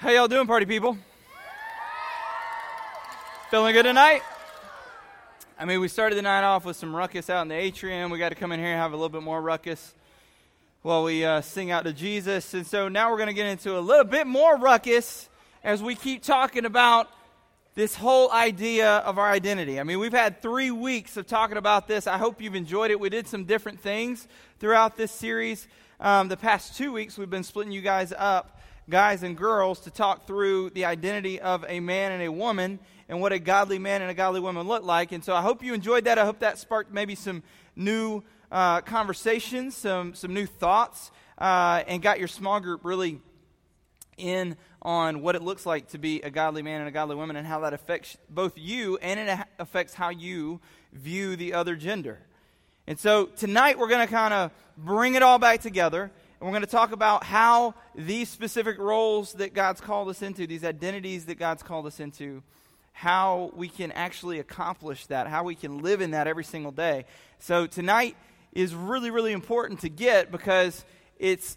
How y'all doing, party people? Feeling good tonight? I mean, we started the night off with some ruckus out in the atrium. We got to come in here and have a little bit more ruckus while we sing out to Jesus. And so now we're going to get into a little bit more ruckus as we keep talking about this whole idea of our identity. I mean, we've had 3 weeks of talking about this. I hope you've enjoyed it. We did some different things throughout this series. The past 2 weeks, we've been splitting you guys up, guys and girls, to talk through the identity of a man and a woman and what a godly man and a godly woman look like. And so I hope you enjoyed that. I hope that sparked maybe some new conversations, some new thoughts, and got your small group really in on what it looks like to be a godly man and a godly woman and how that affects both you and it affects how you view the other gender. And so tonight we're going to kind of bring it all back together, and we're going to talk about how these specific roles that God's called us into, these identities that God's called us into, how we can actually accomplish that, how we can live in that every single day. So tonight is really, really important to get because it's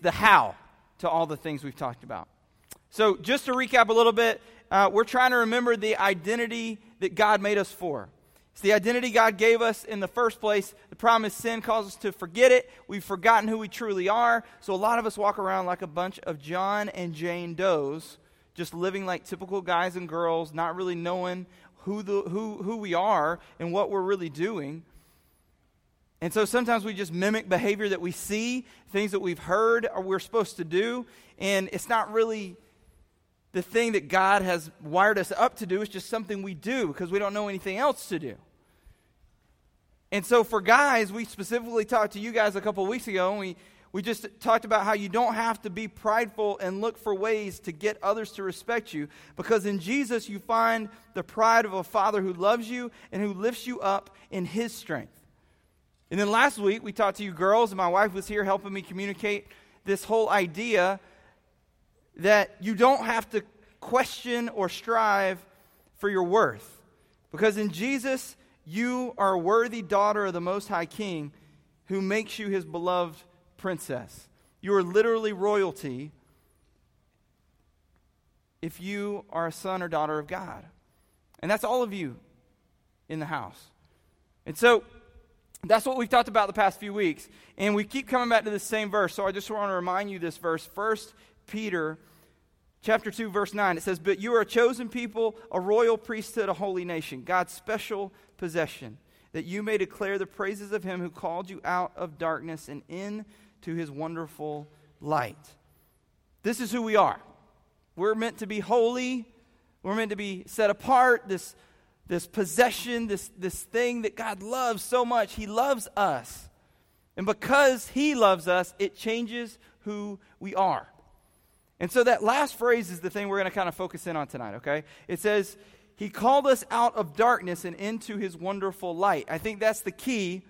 the how to all the things we've talked about. So just to recap a little bit, we're trying to remember the identity that God made us for. It's the identity God gave us in the first place. The problem is sin causes us to forget it. We've forgotten who we truly are. So a lot of us walk around like a bunch of John and Jane Does, just living like typical guys and girls, not really knowing who we are and what we're really doing. And so sometimes we just mimic behavior that we see, things that we've heard or we're supposed to do, and it's not really the thing that God has wired us up to do. It's just something we do because we don't know anything else to do. And so for guys, we specifically talked to you guys a couple of weeks ago, and we just talked about how you don't have to be prideful and look for ways to get others to respect you, because in Jesus you find the pride of a Father who loves you and who lifts you up in His strength. And then last week, we talked to you girls, and my wife was here helping me communicate this whole idea that you don't have to question or strive for your worth, because in Jesus, you are a worthy daughter of the Most High King who makes you His beloved princess. You are literally royalty if you are a son or daughter of God. And that's all of you in the house. And so that's what we've talked about the past few weeks, and we keep coming back to the same verse, so I just want to remind you this verse, 1 Peter chapter 2, verse 9. It says, "But you are a chosen people, a royal priesthood, a holy nation, God's special possession, that you may declare the praises of Him who called you out of darkness and into His wonderful light." This is who we are. We're meant to be holy. We're meant to be set apart, this possession, this thing that God loves so much. He loves us. And because He loves us, it changes who we are. And so that last phrase is the thing we're going to kind of focus in on tonight, okay? It says, He called us out of darkness and into His wonderful light. I think that's the key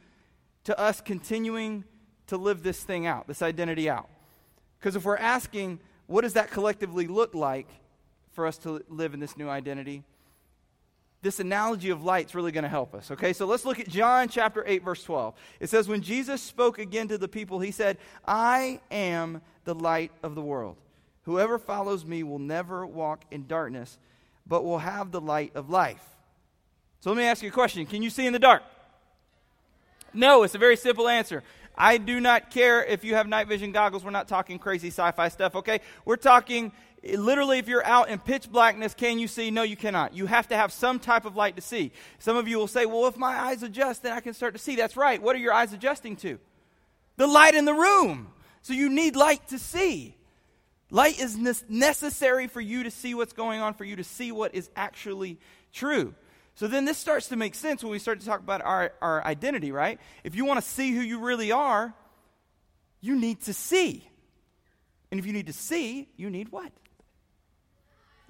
to us continuing to live this thing out, this identity out. Because if we're asking, what does that collectively look like for us to live in this new identity? This analogy of light's really going to help us, okay? So let's look at John chapter 8, verse 12. It says, "When Jesus spoke again to the people, He said, 'I am the light of the world. Whoever follows me will never walk in darkness, but will have the light of life.'" So let me ask you a question. Can you see in the dark? No, it's a very simple answer. I do not care if you have night vision goggles. We're not talking crazy sci-fi stuff, okay? We're talking literally, if you're out in pitch blackness, can you see? No, you cannot. You have to have some type of light to see. Some of you will say, well, if my eyes adjust, then I can start to see. That's right. What are your eyes adjusting to? The light in the room. So you need light to see. Light is necessary for you to see what's going on, for you to see what is actually true. So then this starts to make sense when we start to talk about our identity, right? If you want to see who you really are, you need to see. And if you need to see, you need what?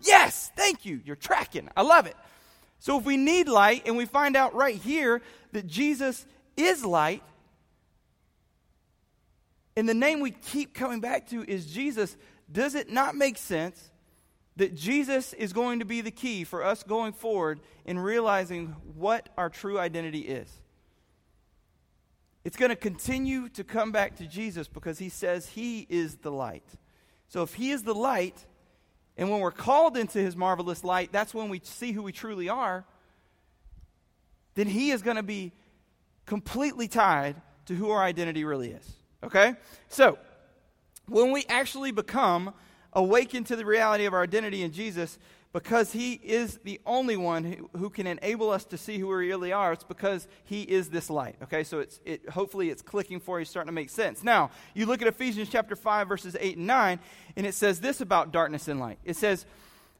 Yes, thank you. You're tracking. I love it. So if we need light, and we find out right here that Jesus is light, and the name we keep coming back to is Jesus, does it not make sense that Jesus is going to be the key for us going forward in realizing what our true identity is? It's going to continue to come back to Jesus because He says He is the light. So if He is the light, And when we're called into his marvelous light, that's when we see who we truly are. Then he is going to be completely tied to who our identity really is. Okay? So, when we actually become awakened to the reality of our identity in Jesus, because he is the only one who can enable us to see who we really are, it's because he is this light. Okay? So, hopefully it's clicking for you, starting to make sense. Now, you look at Ephesians chapter 5, verses 8 and 9, and it says this about darkness and light. It says,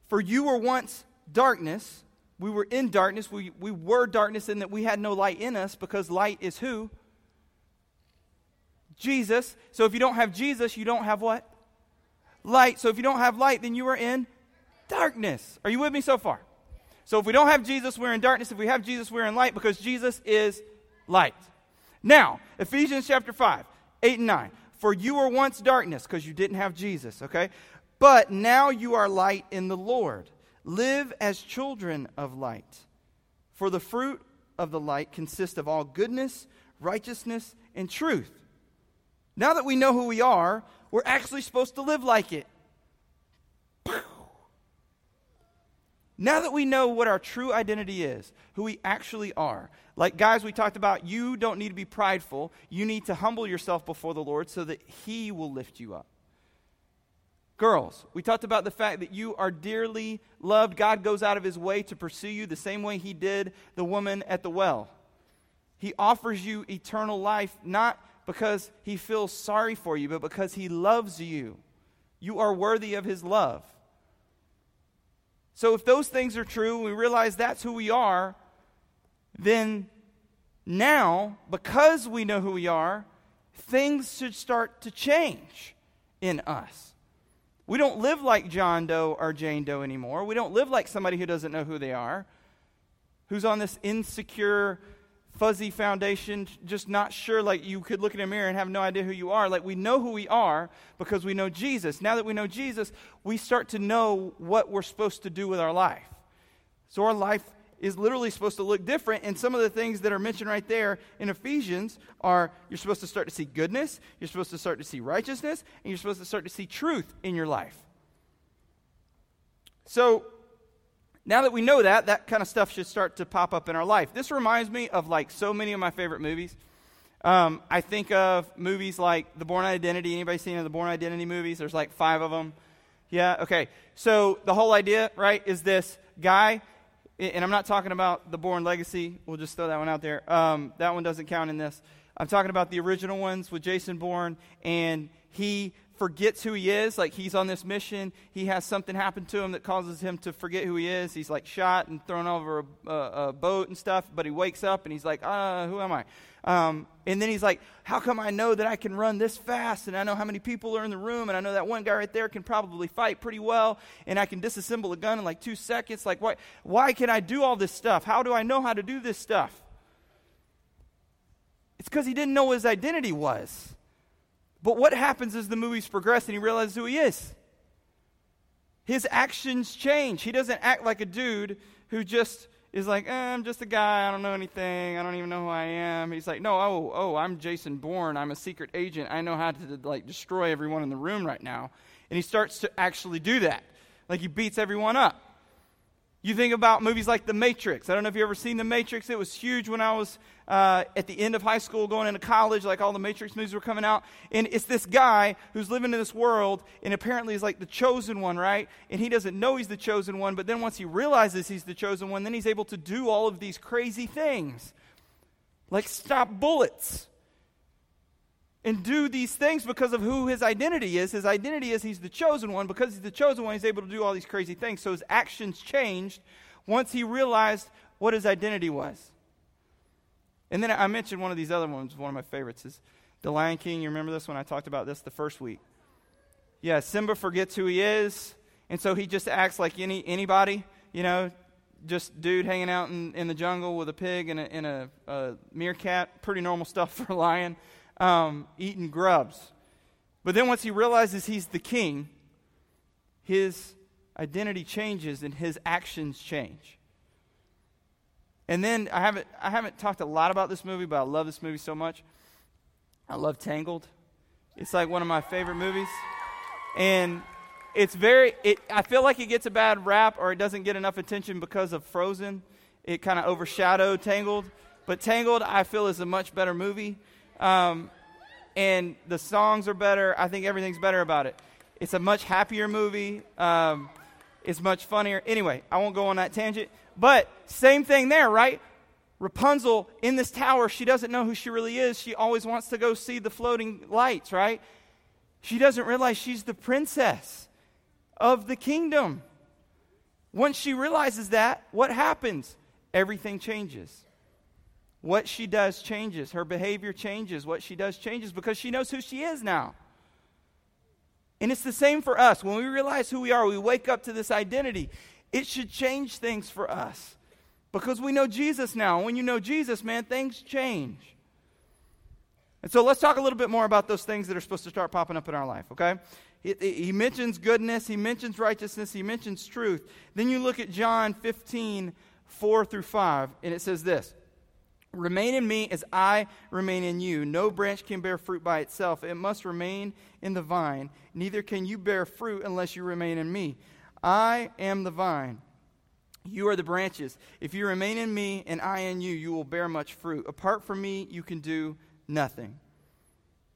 "For you were once darkness." We were in darkness, we were darkness in that we had no light in us, because light is who? Jesus. So if you don't have Jesus, you don't have what? Light. So if you don't have light, then you are in darkness. Are you with me so far? So if we don't have Jesus, we're in darkness. If we have Jesus, we're in light, because Jesus is light. Now, Ephesians chapter 5, 8 and 9. "For you were once darkness," because you didn't have Jesus, okay? "But now you are light in the Lord. Live as children of light, for the fruit of the light consists of all goodness, righteousness, and truth." Now that we know who we are, we're actually supposed to live like it. Now that we know what our true identity is, who we actually are, like guys we talked about, you don't need to be prideful. You need to humble yourself before the Lord so that he will lift you up. Girls, we talked about the fact that you are dearly loved. God goes out of his way to pursue you the same way he did the woman at the well. He offers you eternal life, not because he feels sorry for you, but because he loves you. You are worthy of his love. So if those things are true, we realize that's who we are, then now, because we know who we are, things should start to change in us. We don't live like John Doe or Jane Doe anymore. We don't live like somebody who doesn't know who they are, who's on this insecure, fuzzy foundation, just not sure, like you could look in a mirror and have no idea who you are. Like, we know who we are because we know Jesus. Now that we know Jesus, we start to know what we're supposed to do with our life. So our life is literally supposed to look different, and some of the things that are mentioned right there in Ephesians are, you're supposed to start to see goodness, you're supposed to start to see righteousness, and you're supposed to start to see truth in your life. So, now that we know that, that kind of stuff should start to pop up in our life. This reminds me of, like, so many of my favorite movies. I think of movies like The Bourne Identity. Anybody seen the Bourne Identity movies? There's like 5 of them. Yeah, okay. So, the whole idea, right, is this guy... And I'm not talking about the Bourne Legacy. We'll just throw that one out there. That one doesn't count in this. I'm talking about the original ones with Jason Bourne. And he forgets who he is. Like, he's on this mission. He has something happen to him that causes him to forget who he is. He's, like, shot and thrown over a boat and stuff. But he wakes up and he's like, who am I? And then he's like, how come I know that I can run this fast? And I know how many people are in the room. And I know that one guy right there can probably fight pretty well. And I can disassemble a gun in like 2 seconds. Like, why can I do all this stuff? How do I know how to do this stuff? It's because he didn't know what his identity was. But what happens as the movies progress and he realizes who he is? His actions change. He doesn't act like a dude who just is like, I'm just a guy, I don't know anything, I don't even know who I am. He's like, no, I'm Jason Bourne, I'm a secret agent, I know how to, like, destroy everyone in the room right now. And he starts to actually do that. Like, he beats everyone up. You think about movies like The Matrix. I don't know if you've ever seen The Matrix. It was huge when I was at the end of high school going into college. Like, all the Matrix movies were coming out. And it's this guy who's living in this world and apparently is like the chosen one, right? And he doesn't know he's the chosen one. But then once he realizes he's the chosen one, then he's able to do all of these crazy things. Like stop bullets. And do these things because of who his identity is. His identity is he's the chosen one. Because he's the chosen one, he's able to do all these crazy things. So his actions changed once he realized what his identity was. And then I mentioned one of these other ones, one of my favorites, is The Lion King. You remember this one? I talked about this the first week. Yeah, Simba forgets who he is, and so he just acts like anybody, you know, just dude hanging out in the jungle with a pig and a meerkat. Pretty normal stuff for a lion. Eating grubs. But then once he realizes he's the king, his identity changes and his actions change. And then I haven't talked a lot about this movie, but I love this movie so much. I love Tangled. It's like one of my favorite movies. And I feel like it gets a bad rap, or it doesn't get enough attention because of Frozen. It kind of overshadowed Tangled. But Tangled, I feel, is a much better movie. And the songs are better. I think everything's better about it. It's a much happier movie. It's much funnier. Anyway, I won't go on that tangent. But same thing there, right? Rapunzel, in this tower, she doesn't know who she really is. She always wants to go see the floating lights, right? She doesn't realize she's the princess of the kingdom. Once she realizes that, what happens? Everything changes. What she does changes. Her behavior changes. What she does changes because she knows who she is now. And it's the same for us. When we realize who we are, we wake up to this identity. It should change things for us because we know Jesus now. And when you know Jesus, man, things change. And so let's talk a little bit more about those things that are supposed to start popping up in our life, okay? He mentions goodness. He mentions righteousness. He mentions truth. Then you look at John 15, 4 through 5, and it says this. Remain in me as I remain in you. No branch can bear fruit by itself. It must remain in the vine. Neither can you bear fruit unless you remain in me. I am the vine. You are the branches. If you remain in me and I in you, you will bear much fruit. Apart from me, you can do nothing.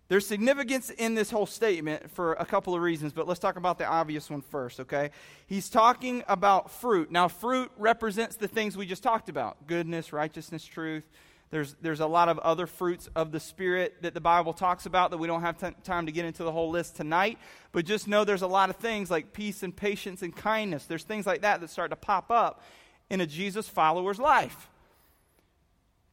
There's significance in this whole statement for a couple of reasons, but let's talk about the obvious one first, okay? He's talking about fruit. Now, fruit represents the things we just talked about: goodness, righteousness, truth. There's a lot of other fruits of the Spirit that the Bible talks about that we don't have time to get into the whole list tonight, but just know there's a lot of things like peace and patience and kindness. There's things like that that start to pop up in a Jesus follower's life.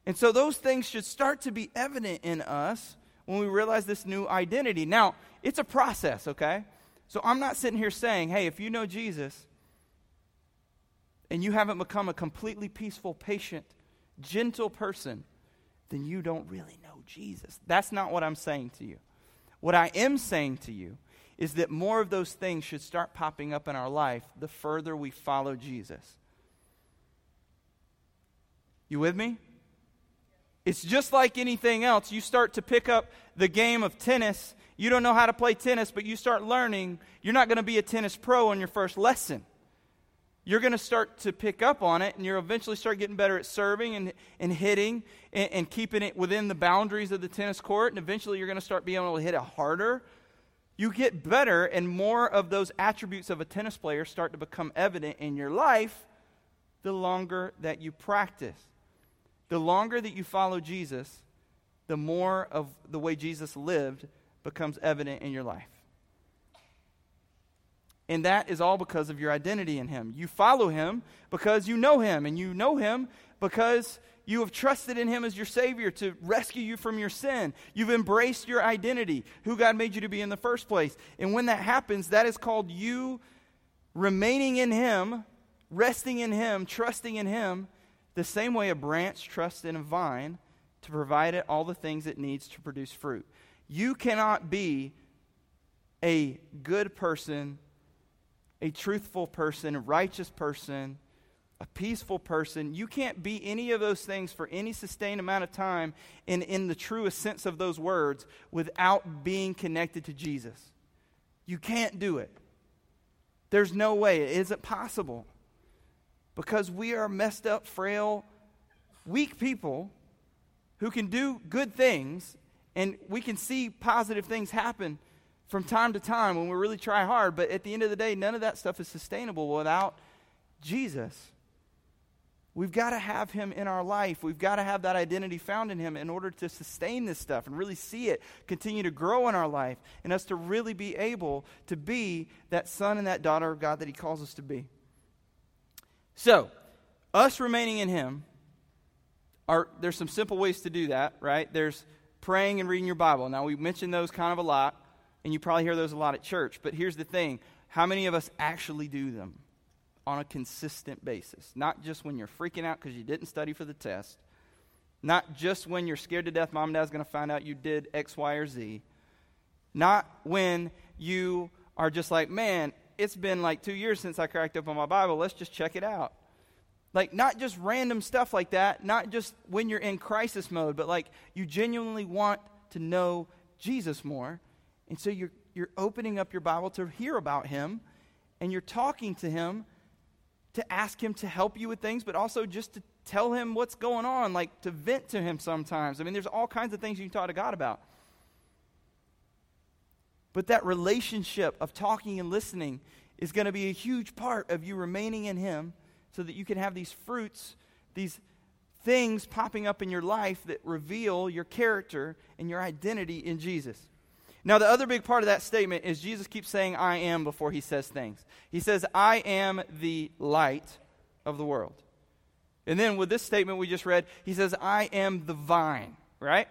And so those things should start to be evident in us when we realize this new identity. Now, it's a process, okay? So I'm not sitting here saying, hey, if you know Jesus and you haven't become a completely peaceful, patient, gentle person, then you don't really know Jesus. That's not what I'm saying to you. What I am saying to you is that more of those things should start popping up in our life the further we follow Jesus. You with me? It's just like anything else. You start to pick up the game of tennis. You don't know how to play tennis, but you start learning. You're not going to be a tennis pro on your first lesson. You're going to start to pick up on it, and you'll eventually start getting better at serving and hitting and keeping it within the boundaries of the tennis court, and eventually you're going to start being able to hit it harder. You get better, and more of those attributes of a tennis player start to become evident in your life the longer that you practice. The longer that you follow Jesus, the more of the way Jesus lived becomes evident in your life. And that is all because of your identity in him. You follow him because you know him, and you know him because you have trusted in him as your Savior to rescue you from your sin. You've embraced your identity, who God made you to be in the first place. And when that happens, that is called you remaining in him, resting in him, trusting in him, the same way a branch trusts in a vine to provide it all the things it needs to produce fruit. You cannot be a good person, a truthful person, a righteous person, a peaceful person. You can't be any of those things for any sustained amount of time in the truest sense of those words without being connected to Jesus. You can't do it. There's no way. It isn't possible. Because we are messed up, frail, weak people who can do good things, and we can see positive things happen from time to time when we really try hard, but at the end of the day, none of that stuff is sustainable without Jesus. We've got to have him in our life. We've got to have that identity found in him in order to sustain this stuff and really see it continue to grow in our life and us to really be able to be that son and that daughter of God that he calls us to be. So, us remaining in him, there's some simple ways to do that, right? There's praying and reading your Bible. Now, we mentioned those kind of a lot, and you probably hear those a lot at church. But here's the thing. How many of us actually do them on a consistent basis? Not just when you're freaking out because you didn't study for the test. Not just when you're scared to death mom and dad's going to find out you did X, Y, or Z. Not when you are just like, man, it's been like 2 years since I cracked open my Bible. Let's just check it out. Like, not just random stuff like that, not just when you're in crisis mode, but like you genuinely want to know Jesus more. And so you're opening up your Bible to hear about him and you're talking to him to ask him to help you with things, but also just to tell him what's going on, like to vent to him sometimes. I mean, there's all kinds of things you can talk to God about. But that relationship of talking and listening is going to be a huge part of you remaining in him so that you can have these fruits, these things popping up in your life that reveal your character and your identity in Jesus. Now, the other big part of that statement is Jesus keeps saying, I am, before he says things. He says, I am the light of the world. And then with this statement we just read, he says, I am the vine, right?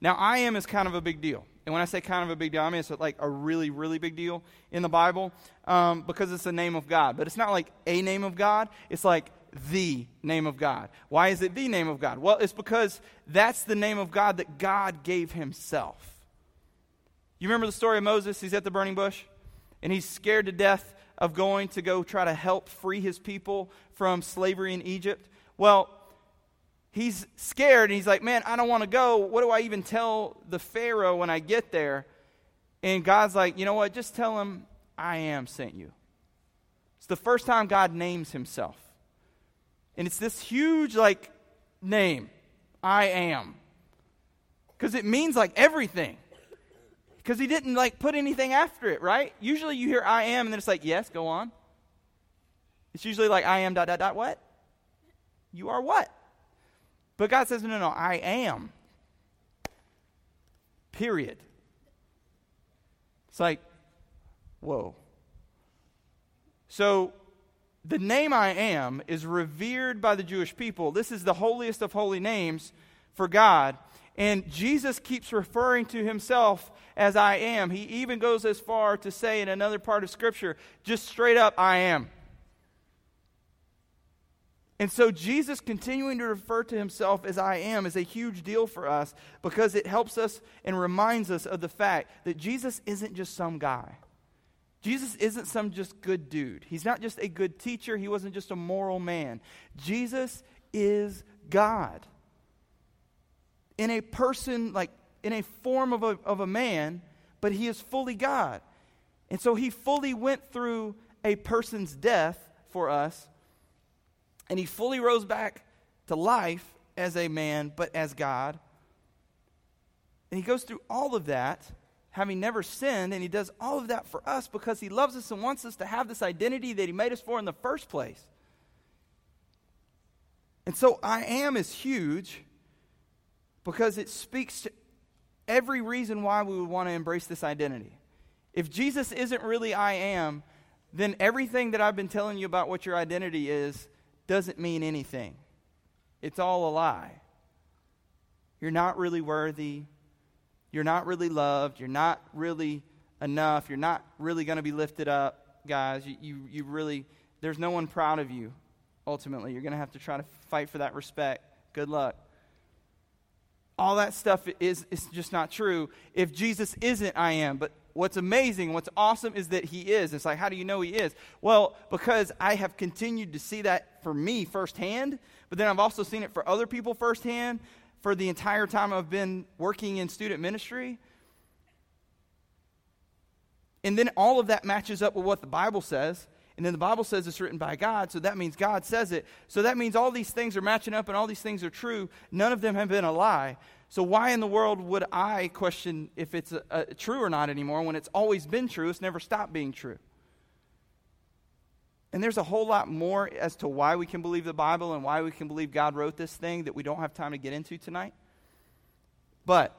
Now, I am is kind of a big deal. And when I say kind of a big deal, I mean it's like a really, really big deal in the Bible because it's the name of God. But it's not like a name of God. It's like the name of God. Why is it the name of God? Well, it's because that's the name of God that God gave himself. You remember the story of Moses? He's at the burning bush, and he's scared to death of going to go try to help free his people from slavery in Egypt. Well, he's scared, and he's like, man, I don't want to go. What do I even tell the Pharaoh when I get there? And God's like, you know what? Just tell him, I am sent you. It's the first time God names himself. And it's this huge, like, name, I am. Because it means, like, everything. Because he didn't, like, put anything after it, right? Usually you hear I am, and then it's like, yes, go on. It's usually like, I am, ... what? You are what? But God says, no, I am. Period. It's like, whoa. So the name I am is revered by the Jewish people. This is the holiest of holy names for God. And Jesus keeps referring to himself as I am. He even goes as far to say in another part of Scripture, just straight up, I am. And so Jesus continuing to refer to himself as I am is a huge deal for us because it helps us and reminds us of the fact that Jesus isn't just some guy. Jesus isn't some just good dude. He's not just a good teacher. He wasn't just a moral man. Jesus is God. In a person, like in a form of a man, but he is fully God. And so he fully went through a person's death for us. And he fully rose back to life as a man, but as God. And he goes through all of that, having never sinned, and he does all of that for us because he loves us and wants us to have this identity that he made us for in the first place. And so I am is huge because it speaks to every reason why we would want to embrace this identity. If Jesus isn't really I am, then everything that I've been telling you about what your identity is doesn't mean anything. It's all a lie. You're not really worthy. You're not really loved. You're not really enough. You're not really going to be lifted up, guys. You really, there's no one proud of you, ultimately. You're going to have to try to fight for that respect. Good luck. All that stuff is just not true if Jesus isn't I am. But what's amazing, what's awesome is that he is. It's like, how do you know he is? Well, because I have continued to see that for me firsthand, but then I've also seen it for other people firsthand for the entire time I've been working in student ministry. And then all of that matches up with what the Bible says. And then the Bible says it's written by God, so that means God says it. So that means all these things are matching up and all these things are true. None of them have been a lie. So why in the world would I question if it's true or not anymore when it's always been true? It's never stopped being true. And there's a whole lot more as to why we can believe the Bible and why we can believe God wrote this thing that we don't have time to get into tonight. But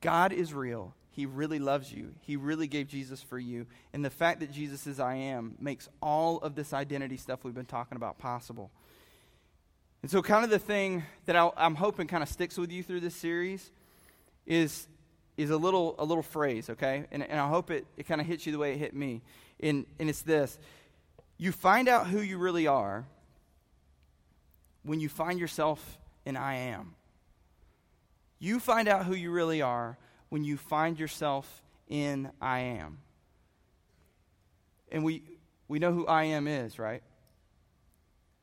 God is real. He really loves you. He really gave Jesus for you. And the fact that Jesus is I am makes all of this identity stuff we've been talking about possible. And so kind of the thing that I'm hoping kind of sticks with you through this series is a little phrase, okay? And I hope it kind of hits you the way it hit me. And it's this. You find out who you really are when you find yourself in I am. You find out who you really are when you find yourself in I am. And we know who I am is, right?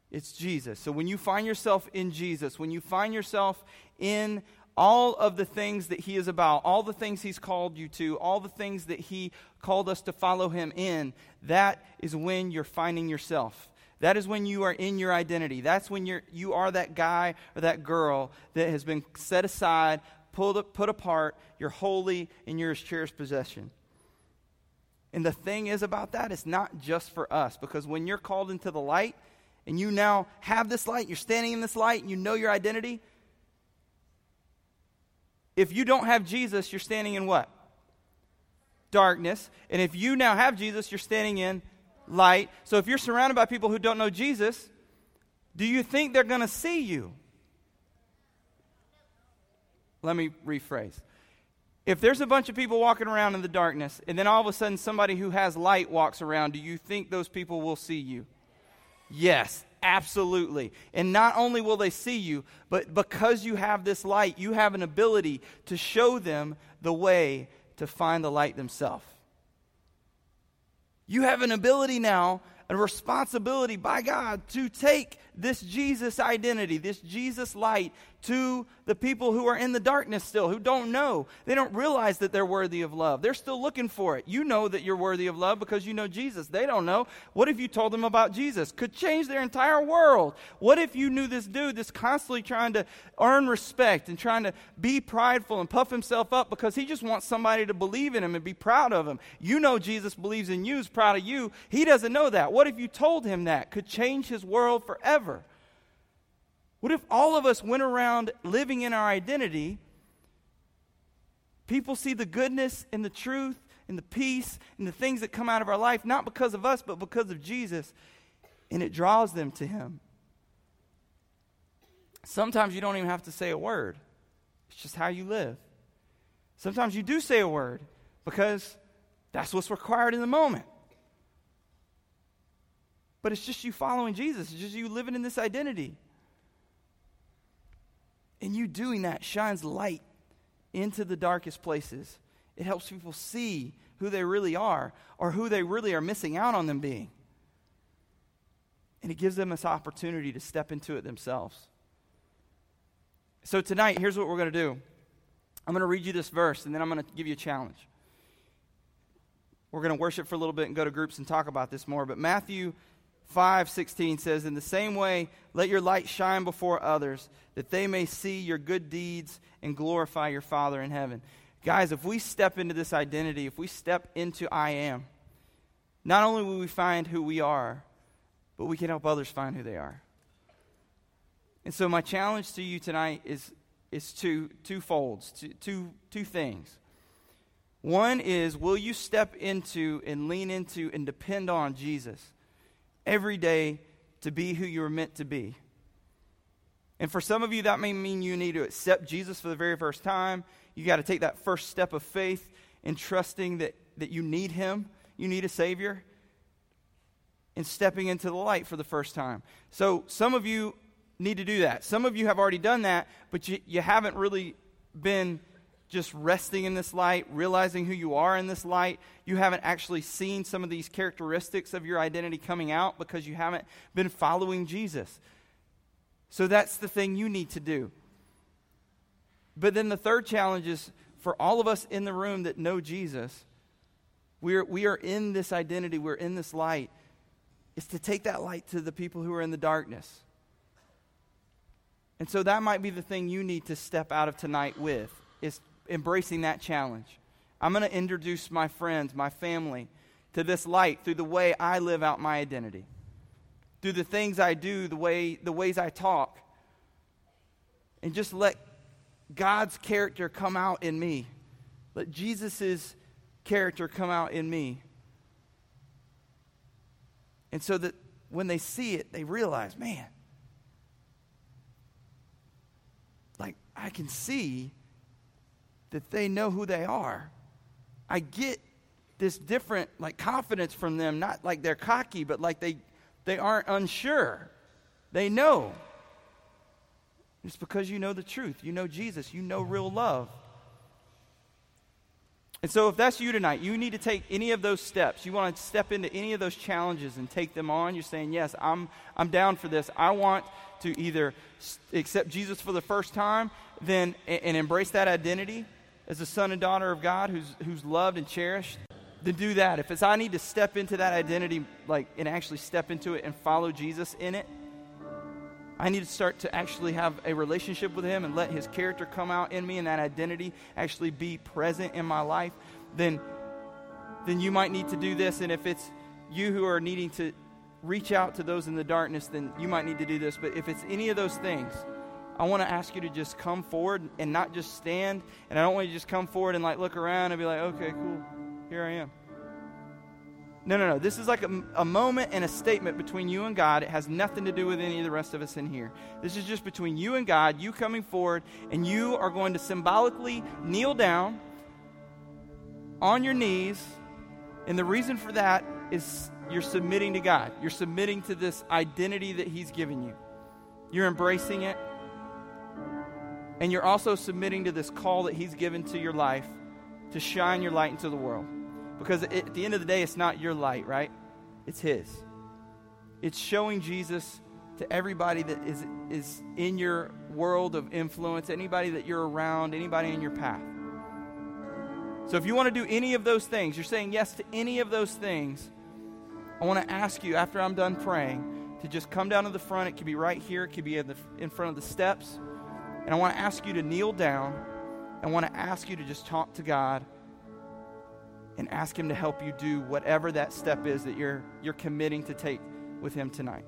It's Jesus. So when you find yourself in Jesus, when you find yourself in all of the things that he is about, all the things he's called you to, all the things that he called us to follow him in, that is when you're finding yourself. That is when you are in your identity. That's when you are that guy or that girl that has been set aside, put apart, you're holy, and you're his cherished possession. And the thing is about that, it's not just for us, because when you're called into the light, and you now have this light, you're standing in this light, you know your identity. If you don't have Jesus, you're standing in what? Darkness. And if you now have Jesus, you're standing in light. So if you're surrounded by people who don't know Jesus, do you think they're going to see you? Let me rephrase. If there's a bunch of people walking around in the darkness, and then all of a sudden somebody who has light walks around, do you think those people will see you? Yes, absolutely. And not only will they see you, but because you have this light, you have an ability to show them the way to find the light themselves. You have an ability now, a responsibility by God to take this Jesus identity, this Jesus light to the people who are in the darkness still, who don't know. They don't realize that they're worthy of love. They're still looking for it. You know that you're worthy of love because you know Jesus. They don't know. What if you told them about Jesus? Could change their entire world. What if you knew this dude that's constantly trying to earn respect and trying to be prideful and puff himself up because he just wants somebody to believe in him and be proud of him? You know Jesus believes in you, is proud of you. He doesn't know that. What if you told him that? Could change his world forever. What if all of us went around living in our identity? People see the goodness and the truth and the peace and the things that come out of our life, not because of us, but because of Jesus, and it draws them to him. Sometimes you don't even have to say a word. It's just how you live. Sometimes you do say a word because that's what's required in the moment. But it's just you following Jesus. It's just you living in this identity. And you doing that shines light into the darkest places. It helps people see who they really are or who they really are missing out on them being. And it gives them this opportunity to step into it themselves. So tonight, here's what we're going to do. I'm going to read you this verse, and then I'm going to give you a challenge. We're going to worship for a little bit and go to groups and talk about this more. But Matthew 5:16 says, "In the same way, let your light shine before others, that they may see your good deeds and glorify your Father in heaven." Guys, if we step into this identity, if we step into I am, not only will we find who we are, but we can help others find who they are. And so my challenge to you tonight is two things. One is, will you step into and lean into and depend on Jesus every day to be who you were meant to be? And for some of you, that may mean you need to accept Jesus for the very first time. You got to take that first step of faith in trusting that you need him, you need a Savior, and stepping into the light for the first time. So some of you need to do that. Some of you have already done that, but you haven't really been just resting in this light, realizing who you are in this light. You haven't actually seen some of these characteristics of your identity coming out because you haven't been following Jesus. So that's the thing you need to do. But then the third challenge is for all of us in the room that know Jesus, we are in this identity, we're in this light, is to take that light to the people who are in the darkness. And so that might be the thing you need to step out of tonight with, is embracing that challenge. I'm going to introduce my friends, my family, to this light through the way I live out my identity, through the things I do, the ways I talk, and just let God's character come out in me. Let Jesus' character come out in me. And so that when they see it, they realize, man, like, I can see that they know who they are. I get this different, like, confidence from them, not like they're cocky, but like they aren't unsure. They know. It's because you know the truth. You know Jesus. You know real love. And so if that's you tonight, you need to take any of those steps. You want to step into any of those challenges and take them on. You're saying, yes, I'm down for this. I want to either accept Jesus for the first time then and embrace that identity as a son and daughter of God who's loved and cherished, then do that. If it's I need to step into that identity and actually step into it and follow Jesus in it, I need to start to actually have a relationship with him and let his character come out in me and that identity actually be present in my life, then you might need to do this. And if it's you who are needing to reach out to those in the darkness, then you might need to do this. But if it's any of those things, I want to ask you to just come forward and not just stand. And I don't want you to just come forward and look around and be like, okay, cool, here I am. No. This is a moment and a statement between you and God. It has nothing to do with any of the rest of us in here. This is just between you and God, you coming forward, and you are going to symbolically kneel down on your knees. And the reason for that is you're submitting to God. You're submitting to this identity that he's given you. You're embracing it. And you're also submitting to this call that he's given to your life to shine your light into the world. Because at the end of the day, it's not your light, right? It's his. It's showing Jesus to everybody that is in your world of influence, anybody that you're around, anybody in your path. So if you want to do any of those things, you're saying yes to any of those things, I want to ask you after I'm done praying to just come down to the front. It could be right here. It could be in front of the steps. And I want to ask you to kneel down. I want to ask you to just talk to God and ask him to help you do whatever that step is that you're committing to take with him tonight.